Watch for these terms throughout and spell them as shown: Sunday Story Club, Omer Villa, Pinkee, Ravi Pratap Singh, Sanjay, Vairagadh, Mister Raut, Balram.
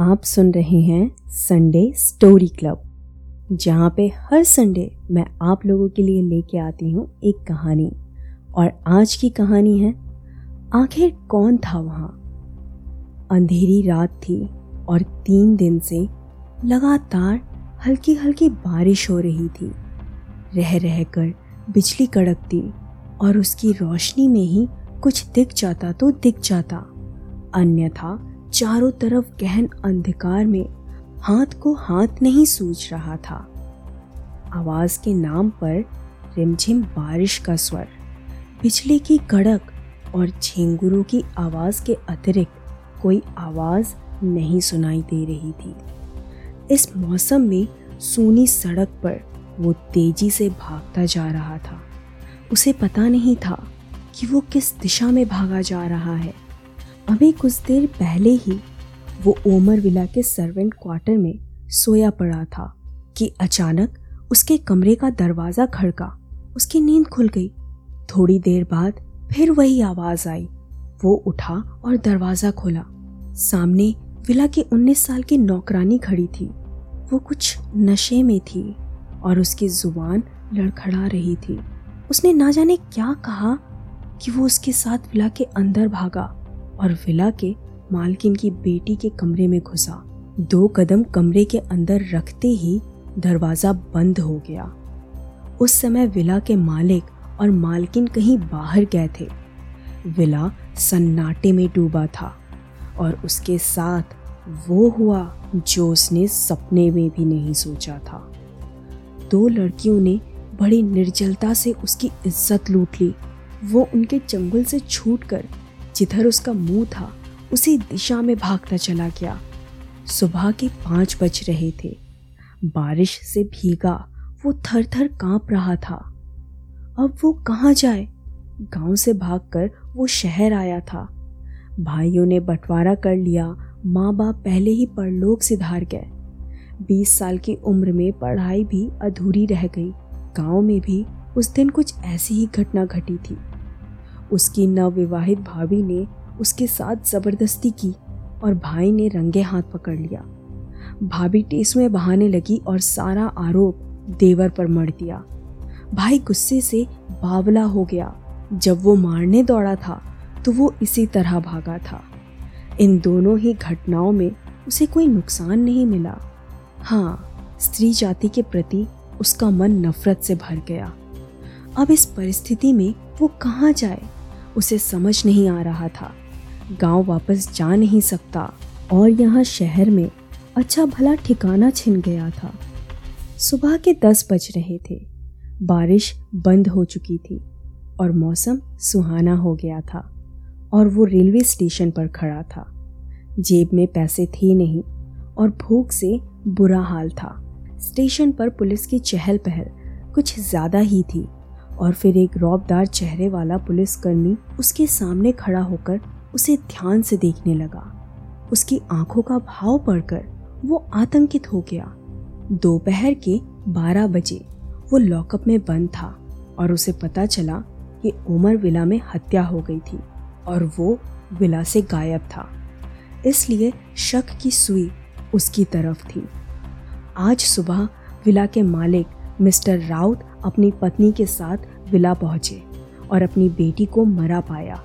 आप सुन रहे हैं संडे स्टोरी क्लब, जहाँ पे हर संडे मैं आप लोगों के लिए लेके आती हूँ एक कहानी। और आज की कहानी है आखिर कौन था वहाँ। अंधेरी रात थी और 3 दिन से लगातार हल्की हल्की बारिश हो रही थी। रह कर बिजली कड़कती और उसकी रोशनी में ही कुछ दिख जाता तो दिख जाता, अन्यथा चारों तरफ गहन अंधकार में हाथ को हाथ नहीं सूझ रहा था। आवाज के नाम पर रिमझिम बारिश का स्वर, बिजली की कड़क और झिंगुरों की आवाज के अतिरिक्त कोई आवाज नहीं सुनाई दे रही थी। इस मौसम में सूनी सड़क पर वो तेजी से भागता जा रहा था। उसे पता नहीं था कि वो किस दिशा में भागा जा रहा है। अभी कुछ देर पहले ही वो ओमर विला के सर्वेंट क्वार्टर में सोया पड़ा था कि अचानक उसके कमरे का दरवाज़ा खड़का। उसकी नींद खुल गई। थोड़ी देर बाद फिर वही आवाज़ आई। वो उठा और दरवाज़ा खोला। सामने विला की 19 साल की नौकरानी खड़ी थी। वो कुछ नशे में थी और उसकी जुबान लड़खड़ा रही थी। उसने ना जाने क्या कहा कि वो उसके साथ विला के अंदर भागा और विला के मालकिन की बेटी के कमरे में घुसा। 2 कदम कमरे के अंदर रखते ही दरवाज़ा बंद हो गया। उस समय विला के मालिक और मालकिन कहीं बाहर गए थे। विला सन्नाटे में डूबा था और उसके साथ वो हुआ जो उसने सपने में भी नहीं सोचा था। 2 लड़कियों ने बड़ी निर्जलता से उसकी इज्जत लूट ली। वो उनके चंगुल से छूटकर जिधर उसका मुंह था उसी दिशा में भागता चला गया। सुबह के 5 बज रहे थे। बारिश से भीगा वो थर थर काँप रहा था। अब वो कहाँ जाए? गांव से भागकर वो शहर आया था। भाइयों ने बंटवारा कर लिया। माँ बाप पहले ही परलोक सिधार गए। 20 साल की उम्र में पढ़ाई भी अधूरी रह गई। गांव में भी उस दिन कुछ ऐसी ही घटना घटी थी। उसकी नवविवाहित भाभी ने उसके साथ ज़बरदस्ती की और भाई ने रंगे हाथ पकड़ लिया। भाभी टेसुएं बहाने लगी और सारा आरोप देवर पर मढ़ दिया। भाई गुस्से से बावला हो गया। जब वो मारने दौड़ा था तो वो इसी तरह भागा था। इन दोनों ही घटनाओं में उसे कोई नुकसान नहीं मिला। हाँ, स्त्री जाति के प्रति उसका मन नफरत से भर गया। अब इस परिस्थिति में वो कहाँ जाए? उसे समझ नहीं आ रहा था। गांव वापस जा नहीं सकता और यहाँ शहर में अच्छा भला ठिकाना छिन गया था। सुबह के 10 बज रहे थे। बारिश बंद हो चुकी थी और मौसम सुहाना हो गया था और वो रेलवे स्टेशन पर खड़ा था। जेब में पैसे थे नहीं और भूख से बुरा हाल था। स्टेशन पर पुलिस की चहल पहल कुछ ज़्यादा ही थी और फिर एक रौबदार चेहरे वाला पुलिसकर्मी उसके सामने खड़ा होकर उसे ध्यान से देखने लगा। उसकी आंखों का भाव पढ़कर वो आतंकित हो गया। दोपहर के 12 बजे वो लॉकअप में बंद था और उसे पता चला कि ओमर विला में हत्या हो गई थी और वो विला से गायब था। इसलिए शक की सुई उसकी तरफ थी। आज सुबह विला के मालिक मिस्टर राउत अपनी पत्नी के साथ विला पहुंचे और अपनी बेटी को मरा पाया।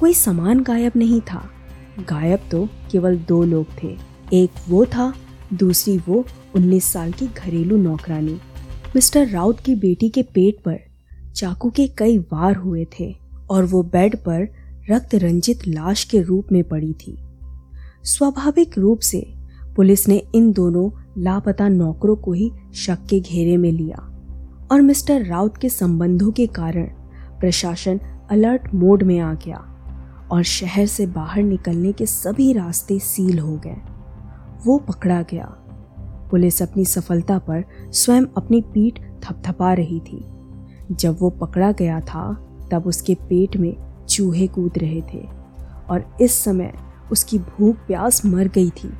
कोई सामान गायब नहीं था। गायब तो केवल 2 लोग थे। एक वो था, दूसरी वो 19 साल की घरेलू नौकरानी। मिस्टर राउत की बेटी के पेट पर चाकू के कई वार हुए थे और वो बेड पर रक्त रंजित लाश के रूप में पड़ी थी। स्वाभाविक रूप से पुलिस ने इन दोनों लापता नौकरों को ही शक के घेरे में लिया और मिस्टर राउत के संबंधों के कारण प्रशासन अलर्ट मोड में आ गया और शहर से बाहर निकलने के सभी रास्ते सील हो गए। वो पकड़ा गया। पुलिस अपनी सफलता पर स्वयं अपनी पीठ थपथपा रही थी। जब वो पकड़ा गया था तब उसके पेट में चूहे कूद रहे थे और इस समय उसकी भूख प्यास मर गई थी।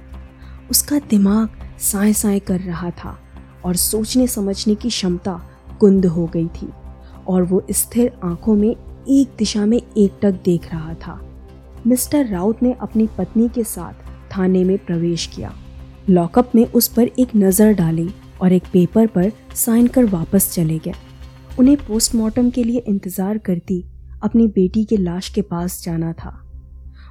उसका दिमाग साए-साए कर रहा था और सोचने समझने की क्षमता कुंद हो गई थी और वो स्थिर आंखों में एक दिशा में एकटक देख रहा था। मिस्टर राउत ने अपनी पत्नी के साथ थाने में प्रवेश किया। लॉकअप में उस पर एक नज़र डाली और एक पेपर पर साइन कर वापस चले गए। उन्हें पोस्टमार्टम के लिए इंतज़ार करती अपनी बेटी के लाश के पास जाना था।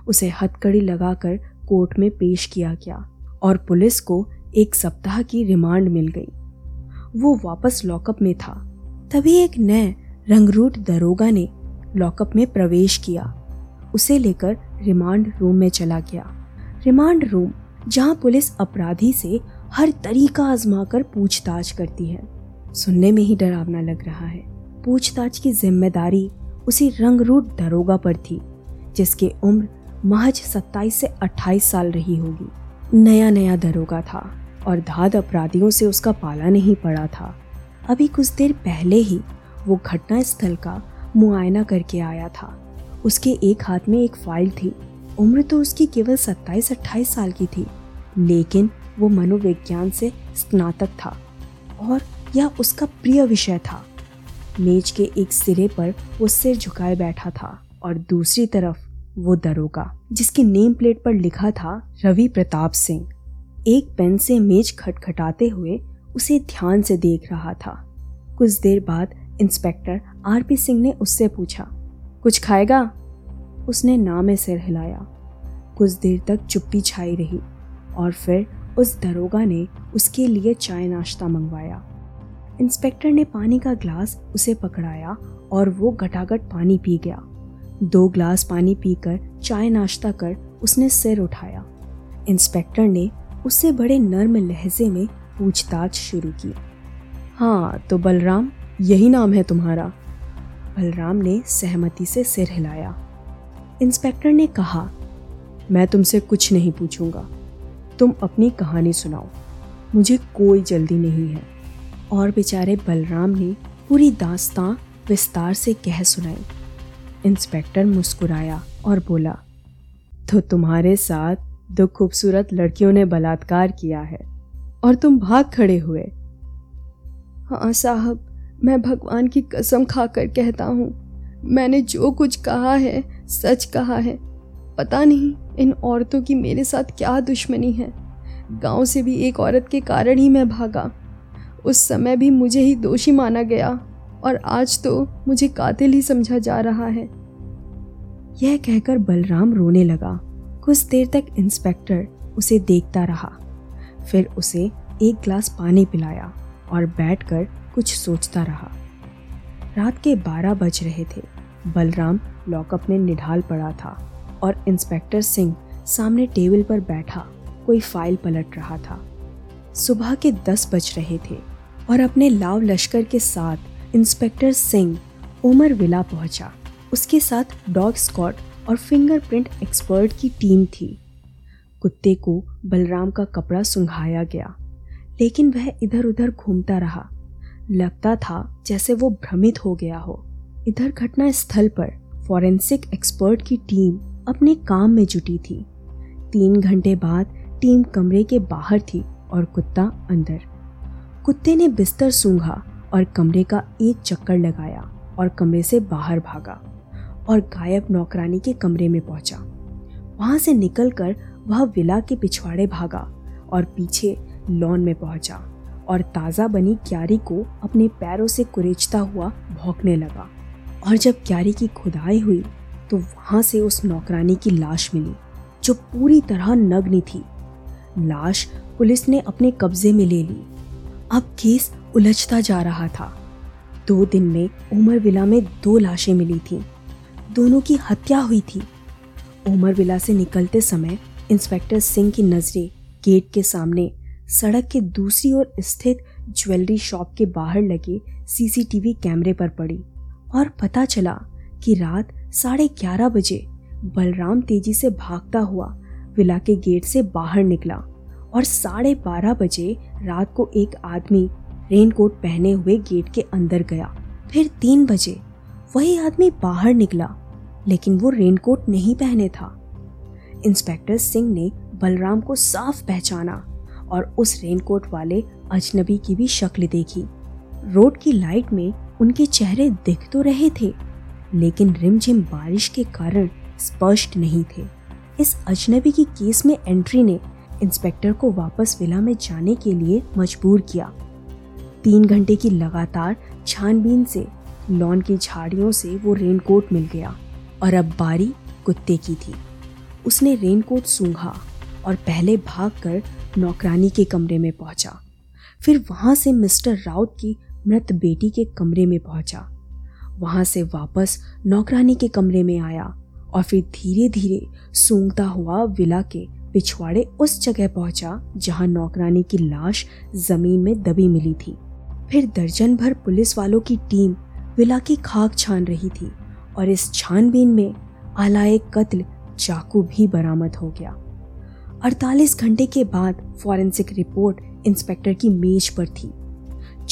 उसे हथकड़ी लगाकर कोर्ट में पेश किया गया और पुलिस को 1 सप्ताह की रिमांड मिल गई। वो वापस लॉकअप में था। तभी एक नए रंगरूट दरोगा ने लॉकअप में प्रवेश किया। उसे लेकर रिमांड रूम में चला गया। रिमांड रूम जहां पुलिस अपराधी से हर तरीका आजमा कर पूछताछ करती है। सुनने में ही डरावना लग रहा है। पूछताछ की जिम्मेदारी उसी रंगरूट दरोगा पर थी जिसकी उम्र महज 27 से 28 साल रही होगी। नया नया दरोगा था और धाद अपराधियों से उसका पाला नहीं पड़ा था। अभी कुछ देर पहले ही वो घटना स्थल का मुआयना करके आया था। उसके एक हाथ में एक फाइल थी। उम्र तो उसकी केवल 27-28 साल की थी, लेकिन वो मनोविज्ञान से स्नातक था और यह उसका प्रिय विषय था। मेज के एक सिरे पर वो सिर झुकाए बैठा था और दूसरी तरफ वो दरोगा जिसकी नेम प्लेट पर लिखा था रवि प्रताप सिंह, एक पेन से मेज खटखटाते हुए उसे ध्यान से देख रहा था। कुछ देर बाद इंस्पेक्टर आरपी सिंह ने उससे पूछा, कुछ खाएगा? उसने ना में सिर हिलाया। कुछ देर तक चुप्पी छाई रही और फिर उस दरोगा ने उसके लिए चाय नाश्ता मंगवाया। इंस्पेक्टर ने पानी का ग्लास उसे पकड़ाया और वो घटाघट पानी पी गया। 2 ग्लास पानी पीकर चाय नाश्ता कर उसने सिर उठाया। इंस्पेक्टर ने उससे बड़े नर्म लहजे में पूछताछ शुरू की, हाँ तो बलराम, यही नाम है तुम्हारा? बलराम ने सहमति से सिर हिलाया। इंस्पेक्टर ने कहा, मैं तुमसे कुछ नहीं पूछूंगा, तुम अपनी कहानी सुनाओ, मुझे कोई जल्दी नहीं है। और बेचारे बलराम ने पूरी दास्तां विस्तार से कह सुनाई। इंस्पेक्टर मुस्कुराया और बोला, तो तुम्हारे साथ 2 खूबसूरत लड़कियों ने बलात्कार किया है और तुम भाग खड़े हुए? हाँ साहब, मैं भगवान की कसम खाकर कहता हूँ, मैंने जो कुछ कहा है सच कहा है। पता नहीं इन औरतों की मेरे साथ क्या दुश्मनी है। गांव से भी एक औरत के कारण ही मैं भागा। उस समय भी मुझे ही दोषी माना गया और आज तो मुझे कातिल ही समझा जा रहा है। यह कहकर बलराम रोने लगा। कुछ देर तक इंस्पेक्टर उसे देखता रहा, फिर उसे 1 ग्लास पानी पिलाया और बैठकर कुछ सोचता रहा। रात के 12 बज रहे थे। बलराम लॉकअप में निढाल पड़ा था और इंस्पेक्टर सिंह सामने टेबल पर बैठा कोई फाइल पलट रहा था। सुबह के 10 बज रहे थे और अपने लाव लश्कर के साथ इंस्पेक्टर सिंह ओमर विला पहुंचा। उसके साथ डॉग स्क्वाड और फिंगरप्रिंट एक्सपर्ट की टीम थी। कुत्ते को बलराम का कपड़ा सुंघाया गया, लेकिन वह इधर उधर घूमता रहा। लगता था जैसे वो भ्रमित हो गया हो। इधर घटना स्थल पर फॉरेंसिक एक्सपर्ट की टीम अपने काम में जुटी थी। 3 घंटे बाद टीम कमरे के बाहर थी और कुत्ता अंदर। कुत्ते ने बिस्तर सूंघा और कमरे का एक चक्कर लगाया और कमरे से बाहर भागा और गायब नौकरानी के कमरे में पहुंचा। वहां से निकलकर वह विला के पिछवाड़े भागा और पीछे लॉन में पहुंचा और ताज़ा बनी क्यारी को अपने पैरों से कुरेचता हुआ भौंकने लगा। और जब क्यारी की खुदाई हुई तो वहाँ से उस नौकरानी की लाश मिली जो पूरी तरह नग्न थी। लाश पुलिस ने अपने कब्जे में ले ली। अब केस उलझता जा रहा था। 2 दिन में ओमर विला में 2 लाशें मिली थीं। दोनों की हत्या हुई थी। ओमर विला से निकलते समय इंस्पेक्टर सिंह की नज़रें गेट के सामने सड़क के दूसरी ओर स्थित ज्वेलरी शॉप के बाहर लगे सीसीटीवी कैमरे पर पड़ी और पता चला कि रात 11:30 बजे बलराम तेजी से भागता हुआ विला के गेट से बाहर निकला और 12:30 बजे रात को एक आदमी रेनकोट पहने हुए गेट के अंदर गया। फिर 3 बजे वही आदमी बाहर निकला, लेकिन वो रेनकोट नहीं पहने था। इंस्पेक्टर सिंह ने बलराम को साफ पहचाना और उस रेनकोट वाले अजनबी की भी शक्ल देखी। रोड की लाइट में उनके चेहरे दिख तो रहे थे, लेकिन रिमझिम बारिश के कारण स्पष्ट नहीं थे। इस अजनबी की केस में एंट्री ने इंस्पेक्टर को वापस विला में जाने के लिए मजबूर किया। 3 घंटे की लगातार छानबीन से लॉन की झाड़ियों से वो रेनकोट मिल गया और अब बारी कुत्ते की थी। उसने रेनकोट सूंघा और पहले भागकर नौकरानी के कमरे में पहुंचा, फिर वहां से मिस्टर राउत की मृत बेटी के कमरे में पहुंचा, वहां से वापस नौकरानी के कमरे में आया और फिर धीरे धीरे सूंघता हुआ विला के पिछवाड़े उस जगह पहुंचा जहां नौकरानी की लाश जमीन में दबी मिली थी। फिर दर्जन भर पुलिस वालों की टीम विला की खाक छान रही थी और इस छानबीन में आलाए कत्ल चाकू भी बरामद हो गया। 48 घंटे के बाद फॉरेंसिक रिपोर्ट इंस्पेक्टर की मेज पर थी।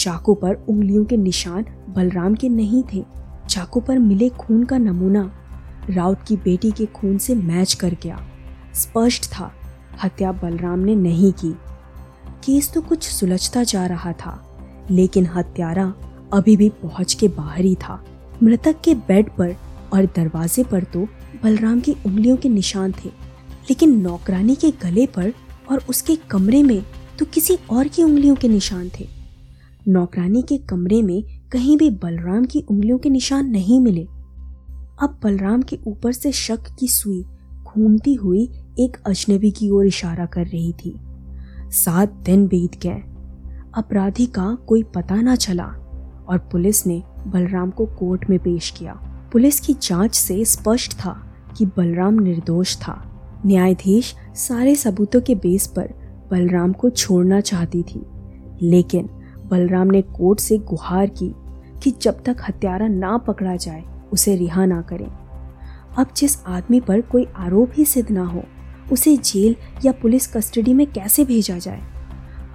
चाकू पर उंगलियों के निशान बलराम के नहीं थे। चाकू पर मिले खून का नमूना राउत की बेटी के खून से मैच कर गया। स्पष्ट था हत्या बलराम ने नहीं की। केस तो कुछ सुलझता जा रहा था लेकिन हत्यारा अभी भी पहुंच के बाहर ही था। मृतक के बेड पर और दरवाजे पर तो बलराम की उंगलियों के निशान थे लेकिन नौकरानी के गले पर और उसके कमरे में तो किसी और की उंगलियों के निशान थे। नौकरानी के कमरे में कहीं भी बलराम की उंगलियों के निशान नहीं मिले। अब बलराम के ऊपर से शक की सुई घूमती हुई एक अजनबी की ओर इशारा कर रही थी। 7 दिन बीत गए, अपराधी का कोई पता ना चला और पुलिस ने बलराम को कोर्ट में पेश किया। पुलिस की जांच से स्पष्ट था कि बलराम निर्दोष था। न्यायाधीश सारे सबूतों के बेस पर बलराम को छोड़ना चाहती थी लेकिन बलराम ने कोर्ट से गुहार की कि जब तक हत्यारा ना पकड़ा जाए उसे रिहा ना करें। अब जिस आदमी पर कोई आरोप ही सिद्ध ना हो उसे जेल या पुलिस कस्टडी में कैसे भेजा जाए।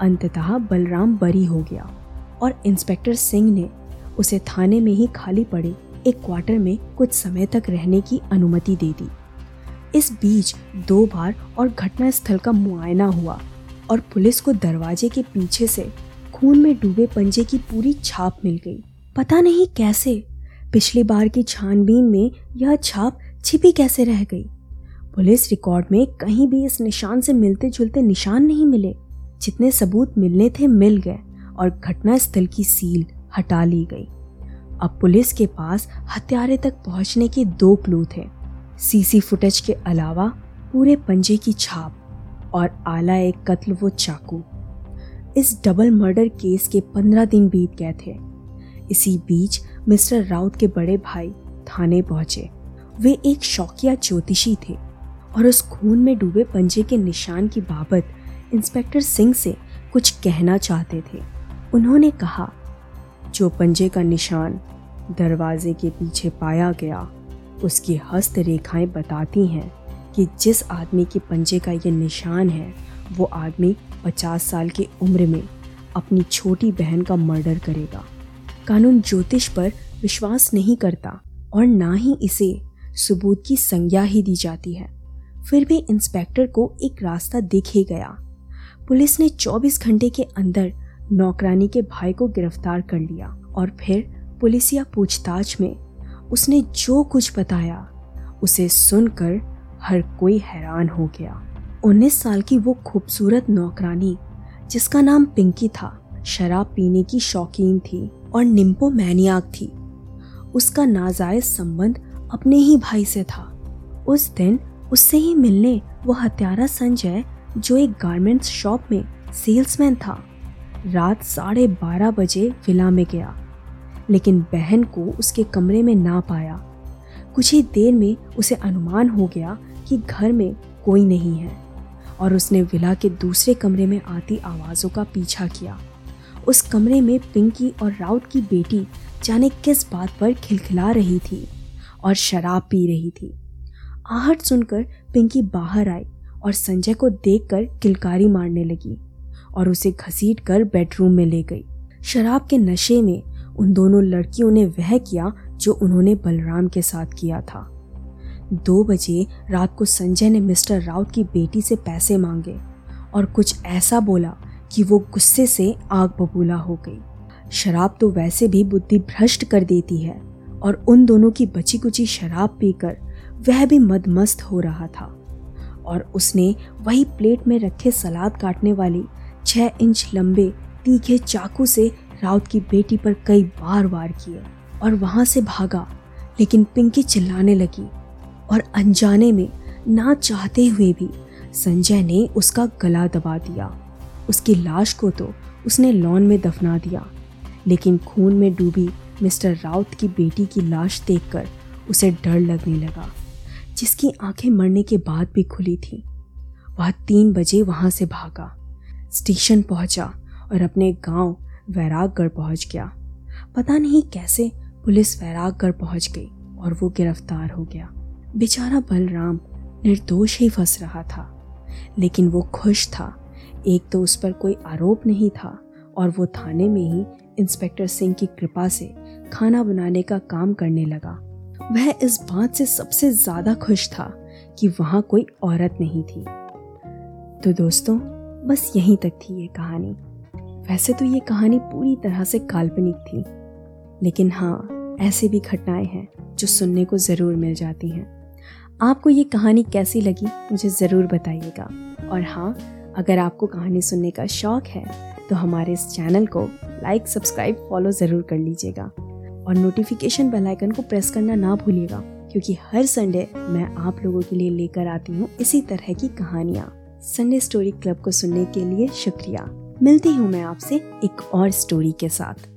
अंततः बलराम बरी हो गया और इंस्पेक्टर सिंह ने उसे थाने में ही खाली पड़े एक क्वार्टर में कुछ समय तक रहने की अनुमति दे दी। इस बीच 2 बार और घटनास्थल का मुआयना हुआ और पुलिस को दरवाजे के पीछे से खून में डूबे पंजे की पूरी छाप मिल गई। पता नहीं कैसे पिछली बार की छानबीन में यह छाप छिपी कैसे रह गई। पुलिस रिकॉर्ड में कहीं भी इस निशान से मिलते जुलते निशान नहीं मिले। जितने सबूत मिलने थे मिल गए और घटनास्थल की सील हटा ली गई। अब पुलिस के पास हत्यारे तक पहुंचने के 2 क्लू थे। सीसी फुटेज के अलावा पूरे पंजे की छाप और आला एक कत्ल वो चाकू। इस डबल मर्डर केस के 15 दिन बीत गए थे। इसी बीच मिस्टर राउत के बड़े भाई थाने पहुंचे। वे एक शौकिया ज्योतिषी थे और उस खून में डूबे पंजे के निशान की बाबत इंस्पेक्टर सिंह से कुछ कहना चाहते थे। उन्होंने कहा, जो पंजे का निशान दरवाजे के पीछे पाया गया उसकी हस्त रेखाएं बताती हैं कि जिस आदमी के पंजे का ये निशान है वो आदमी 50 साल की उम्र में अपनी छोटी बहन का मर्डर करेगा। कानून ज्योतिष पर विश्वास नहीं करता और ना ही इसे सबूत की संज्ञा ही दी जाती है। फिर भी इंस्पेक्टर को एक रास्ता दिख ही गया। पुलिस ने 24 घंटे के अंदर नौकरानी के भाई को गिरफ्तार कर लिया और फिर पुलिसिया पूछताछ में उसने जो कुछ बताया उसे सुनकर हर कोई हैरान हो गया। 19 साल की वो खूबसूरत नौकरानी जिसका नाम पिंकी था, शराब पीने की शौकीन थी और निम्पो मैनियाक थी। उसका नाजायज संबंध अपने ही भाई से था। उस दिन उससे ही मिलने वो हत्यारा संजय, जो एक गारमेंट्स शॉप में सेल्समैन था, रात 12:30 बजे विला में गया लेकिन बहन को उसके कमरे में ना पाया। कुछ ही देर में उसे अनुमान हो गया कि घर में कोई नहीं है और उसने विला के दूसरे कमरे में आती आवाज़ों का पीछा किया। उस कमरे में पिंकी और राउत की बेटी जाने किस बात पर खिलखिला रही थी और शराब पी रही थी। आहट सुनकर पिंकी बाहर आई और संजय को देखकर किलकारी मारने लगी और उसे घसीट कर बेडरूम में ले गई। शराब के नशे में उन दोनों लड़कियों ने वह किया जो उन्होंने बलराम के साथ किया था। 2 बजे रात को संजय ने मिस्टर राउत की बेटी से पैसे मांगे और कुछ ऐसा बोला कि वो गुस्से से आग बबूला हो गई। शराब तो वैसे भी बुद्धि भ्रष्ट कर देती है और उन दोनों की बची कुची शराब पीकर वह भी मदमस्त हो रहा था। और उसने वही प्लेट में रखे सलाद काटने वाली 6 इंच लंबे तीखे चाकू से राउत की बेटी पर कई बार वार किए और वहाँ से भागा। लेकिन पिंकी चिल्लाने लगी और अनजाने में ना चाहते हुए भी संजय ने उसका गला दबा दिया। उसकी लाश को तो उसने लॉन में दफना दिया, लेकिन खून में डूबी मिस्टर राउत की बेटी की लाश देखकर उसे डर लगने लगा, जिसकी आंखें मरने के बाद भी खुली थी। वह 3 बजे वहाँ से भागा, स्टेशन पहुँचा और अपने गांव वैरागढ़ पहुँच गया। पता नहीं कैसे पुलिस वैरागढ़ पहुँच गई और वो गिरफ्तार हो गया। बेचारा बलराम निर्दोष ही फंस रहा था, लेकिन वो खुश था। एक तो उस पर कोई आरोप नहीं था और वो थाने में ही इंस्पेक्टर सिंह की कृपा से खाना बनाने का काम करने लगा। वह इस बात से सबसे ज़्यादा खुश था कि वहाँ कोई औरत नहीं थी। तो दोस्तों, बस यहीं तक थी ये कहानी। वैसे तो ये कहानी पूरी तरह से काल्पनिक थी, लेकिन हाँ, ऐसी भी घटनाएं हैं जो सुनने को ज़रूर मिल जाती हैं। आपको ये कहानी कैसी लगी मुझे ज़रूर बताइएगा। और हाँ, अगर आपको कहानी सुनने का शौक़ है तो हमारे इस चैनल को लाइक, सब्सक्राइब, फॉलो ज़रूर कर लीजिएगा और नोटिफिकेशन बेल आइकन को प्रेस करना ना भूलिएगा, क्योंकि हर संडे मैं आप लोगों के लिए लेकर आती हूँ इसी तरह की कहानियाँ। संडे स्टोरी क्लब को सुनने के लिए शुक्रिया। मिलती हूँ मैं आपसे एक और स्टोरी के साथ।